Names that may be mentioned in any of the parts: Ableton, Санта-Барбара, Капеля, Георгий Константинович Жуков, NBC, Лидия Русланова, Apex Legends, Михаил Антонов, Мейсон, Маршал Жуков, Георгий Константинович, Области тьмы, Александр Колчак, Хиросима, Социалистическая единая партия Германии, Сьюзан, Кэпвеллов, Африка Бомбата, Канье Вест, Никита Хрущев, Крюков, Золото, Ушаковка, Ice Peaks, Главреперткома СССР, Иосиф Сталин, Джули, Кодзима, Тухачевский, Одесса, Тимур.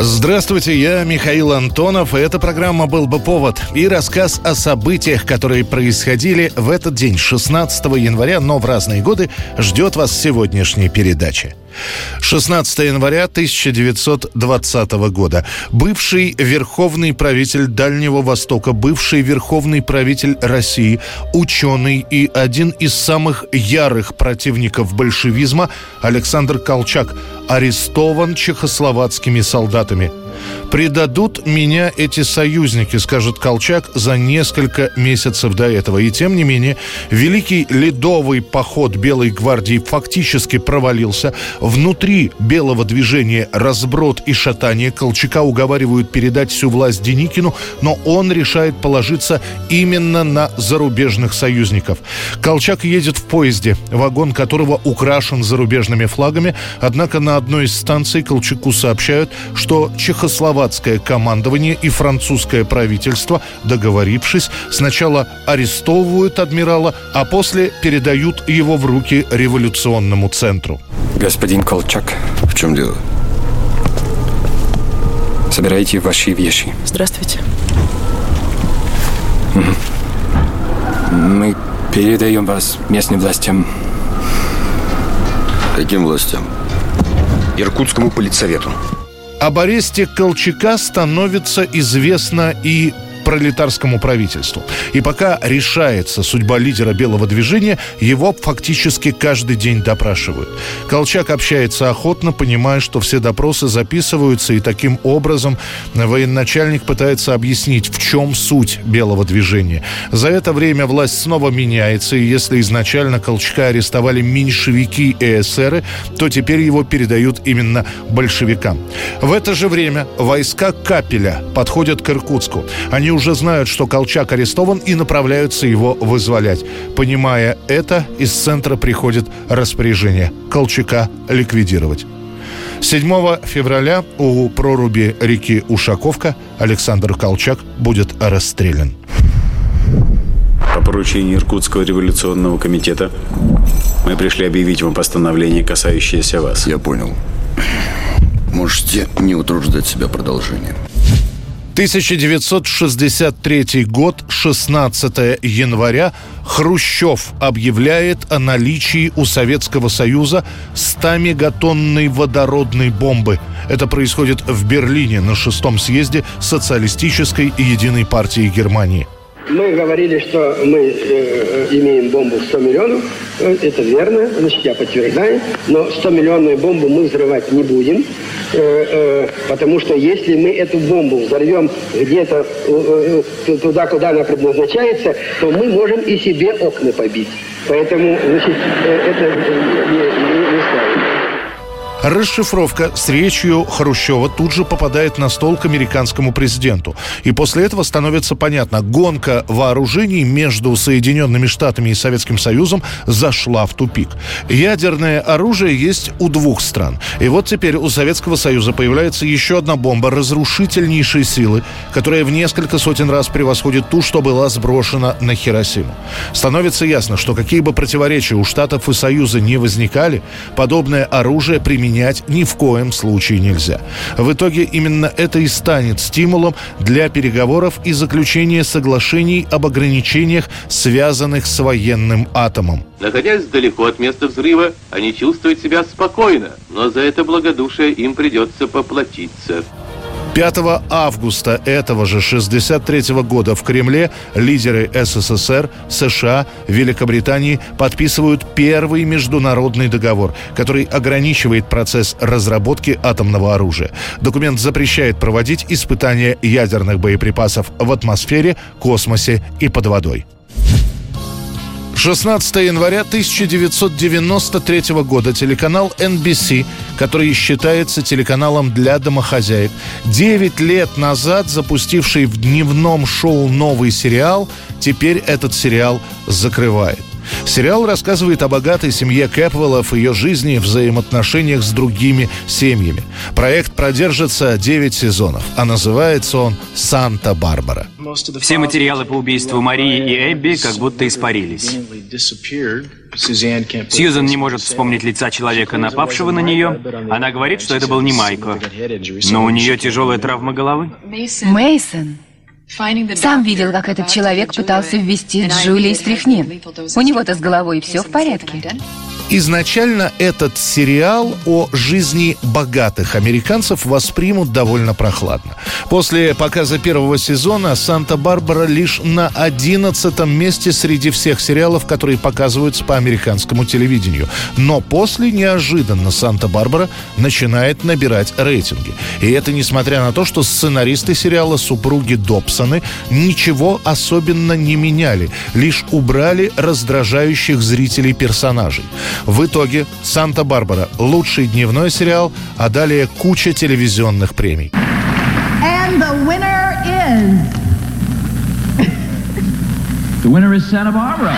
Здравствуйте, я Михаил Антонов, и эта программа «Был бы повод» и рассказ о событиях, которые происходили в этот день, 16 января, но в разные годы, ждет вас в сегодняшней передаче. 16 января 1920 года. Бывший верховный правитель Дальнего Востока, бывший верховный правитель России, ученый и один из самых ярых противников большевизма Александр Колчак арестован чехословацкими солдатами. «Предадут меня эти союзники», скажет Колчак за несколько месяцев до этого. И тем не менее, великий ледовый поход Белой гвардии фактически провалился. Внутри белого движения разброд и шатание. Колчака уговаривают передать всю власть Деникину, но он решает положиться именно на зарубежных союзников. Колчак едет в поезде, вагон которого украшен зарубежными флагами. Однако на одной из станций Колчаку сообщают, что чехословацкое командование и французское правительство, договорившись, сначала арестовывают адмирала, а после передают его в руки революционному центру. Господин Колчак, в чем дело? Собирайте ваши вещи. Здравствуйте. Мы передаем вас местным властям. Каким властям? Иркутскому политсовету. Об аресте Колчака становится известно и пролетарскому правительству. И пока решается судьба лидера белого движения, его фактически каждый день допрашивают. Колчак общается охотно, понимая, что все допросы записываются, и таким образом военачальник пытается объяснить, в чем суть белого движения. За это время власть снова меняется, и если изначально Колчака арестовали меньшевики и эсеры, то теперь его передают именно большевикам. В это же время войска Капеля подходят к Иркутску. Они уже знают, что Колчак арестован, и направляются его вызволять. Понимая это, из центра приходит распоряжение Колчака ликвидировать. 7 февраля у проруби реки Ушаковка Александр Колчак будет расстрелян. По поручению Иркутского революционного комитета мы пришли объявить вам постановление, касающееся вас. Я понял. Можете не утруждать себя продолжением. 1963 год, 16 января, Хрущев объявляет о наличии у Советского Союза 100-мегатонной водородной бомбы. Это происходит в Берлине на 6-м съезде Социалистической единой партии Германии. Мы говорили, что мы имеем бомбу в 100 миллионов. Это верно, значит, я подтверждаю. Но 100-миллионную бомбу мы взрывать не будем. Потому что если мы эту бомбу взорвем где-то туда, куда она предназначается, то мы можем и себе окна побить. Поэтому, значит, это не ставим. Расшифровка с речью Хрущева тут же попадает на стол к американскому президенту. И после этого становится понятно, гонка вооружений между Соединенными Штатами и Советским Союзом зашла в тупик. Ядерное оружие есть у двух стран. И вот теперь у Советского Союза появляется еще одна бомба разрушительнейшей силы, которая в несколько сотен раз превосходит ту, что была сброшена на Хиросиму. Становится ясно, что какие бы противоречия у Штатов и Союза не возникали, подобное оружие применяется ни в коем случае нельзя. В итоге именно это и станет стимулом для переговоров и заключения соглашений об ограничениях, связанных с военным атомом. Находясь далеко от места взрыва, они чувствуют себя спокойно, но за это благодушие им придется поплатиться. 5 августа этого же 1963 года в Кремле лидеры СССР, США, Великобритании подписывают первый международный договор, который ограничивает процесс разработки атомного оружия. Документ запрещает проводить испытания ядерных боеприпасов в атмосфере, космосе и под водой. 16 января 1993 года телеканал NBC который считается телеканалом для домохозяек, 9 лет назад запустивший в дневном шоу новый сериал, теперь этот сериал закрывает. Сериал рассказывает о богатой семье Кэпвеллов, ее жизни и взаимоотношениях с другими семьями. Проект продержится 9 сезонов, а называется он «Санта-Барбара». Все материалы по убийству Марии и Эбби как будто испарились. Сьюзан не может вспомнить лица человека, напавшего на нее. Она говорит, что это был не Майко. Но у нее тяжелая травма головы. Мейсон. Сам видел, как этот человек пытался ввести Джули из трясины. У него-то с головой все в порядке. Изначально этот сериал о жизни богатых американцев воспримут довольно прохладно. После показа первого сезона «Санта-Барбара» лишь на 11-м месте среди всех сериалов, которые показываются по американскому телевидению. Но после неожиданно «Санта-Барбара» начинает набирать рейтинги. И это несмотря на то, что сценаристы сериала, супруги Добсоны, ничего особенно не меняли, лишь убрали раздражающих зрителей персонажей. В итоге «Санта-Барбара» – лучший дневной сериал, а далее куча телевизионных премий. And the winner is... The winner is Santa Barbara.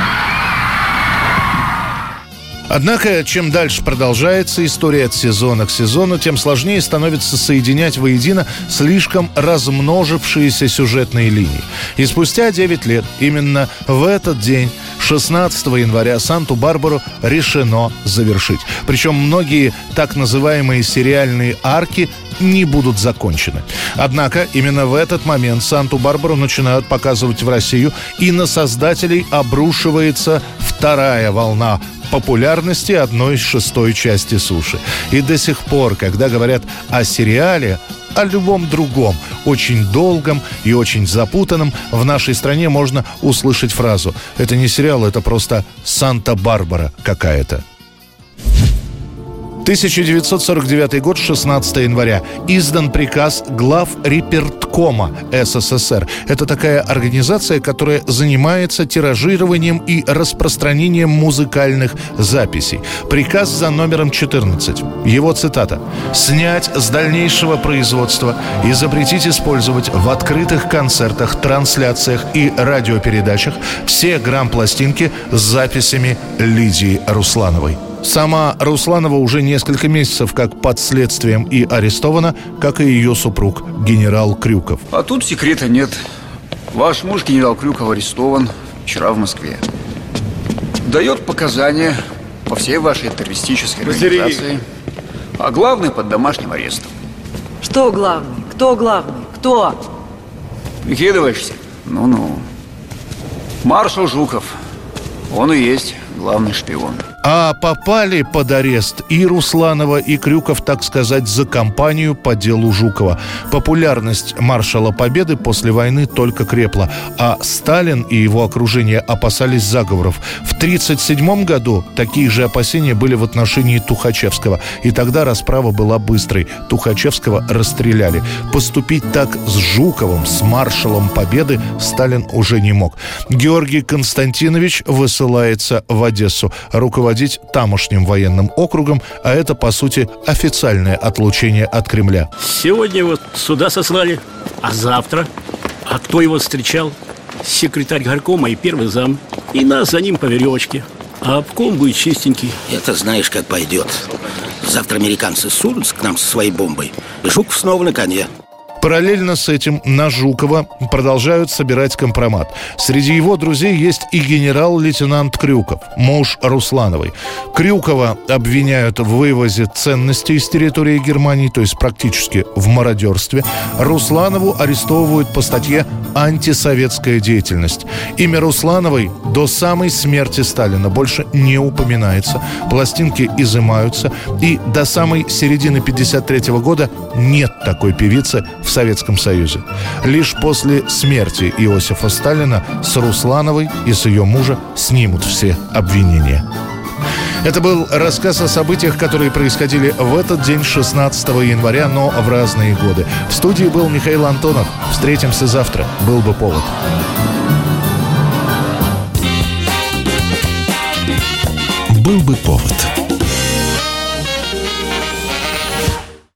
Однако, чем дальше продолжается история от сезона к сезону, тем сложнее становится соединять воедино слишком размножившиеся сюжетные линии. И спустя 9 лет, именно в этот день, 16 января, «Санту-Барбару» решено завершить. Причем многие так называемые сериальные арки не будут закончены. Однако именно в этот момент «Санту-Барбару» начинают показывать в Россию, и на создателей обрушивается вторая волна популярности 1/6 части суши. И до сих пор, когда говорят о сериале, о любом другом, очень долгом и очень запутанном, в нашей стране можно услышать фразу: «Это не сериал, это просто Санта-Барбара какая-то». 1949 год, 16 января. Издан приказ Главреперткома СССР. Это такая организация, которая занимается тиражированием и распространением музыкальных записей. Приказ за номером 14. Его цитата: «Снять с дальнейшего производства и запретить использовать в открытых концертах, трансляциях и радиопередачах все грампластинки с записями Лидии Руслановой». Сама Русланова уже несколько месяцев как под следствием и арестована, как и ее супруг, генерал Крюков. А тут секрета нет. Ваш муж, генерал Крюков, арестован вчера в Москве. Дает показания по всей вашей террористической организации. А главный под домашним арестом. Что главный? Кто главный? Кто? Выкидываешься? Ну-ну. Маршал Жуков. Он и есть главный шпион. А попали под арест и Русланова, и Крюков, так сказать, за компанию по делу Жукова. Популярность маршала Победы после войны только крепла, а Сталин и его окружение опасались заговоров. В 1937 году такие же опасения были в отношении Тухачевского, и тогда расправа была быстрой. Тухачевского расстреляли. Поступить так с Жуковым, с маршалом Победы, Сталин уже не мог. Георгий Константинович высылается в Одессу руководить тамошним военным округом, а это, по сути, официальное отлучение от Кремля. Сегодня его сюда сослали, а завтра? А кто его встречал? Секретарь горкома и первый зам. И нас за ним по веревочке. А обком будет чистенький. Это знаешь, как пойдет. Завтра американцы сунутся к нам со своей бомбой. Жуков снова на коне. Параллельно с этим на Жукова продолжают собирать компромат. Среди его друзей есть и генерал-лейтенант Крюков, муж Руслановой. Крюкова обвиняют в вывозе ценностей из территории Германии, то есть практически в мародерстве. Русланову арестовывают по статье «Антисоветская деятельность». Имя Руслановой до самой смерти Сталина больше не упоминается. Пластинки изымаются. И до самой середины 1953 года нет такой певицы в Советском Союзе. Лишь после смерти Иосифа Сталина с Руслановой и с ее мужа снимут все обвинения. Это был рассказ о событиях, которые происходили в этот день, 16 января, но в разные годы. В студии был Михаил Антонов. Встретимся завтра. Был бы повод. Был бы повод.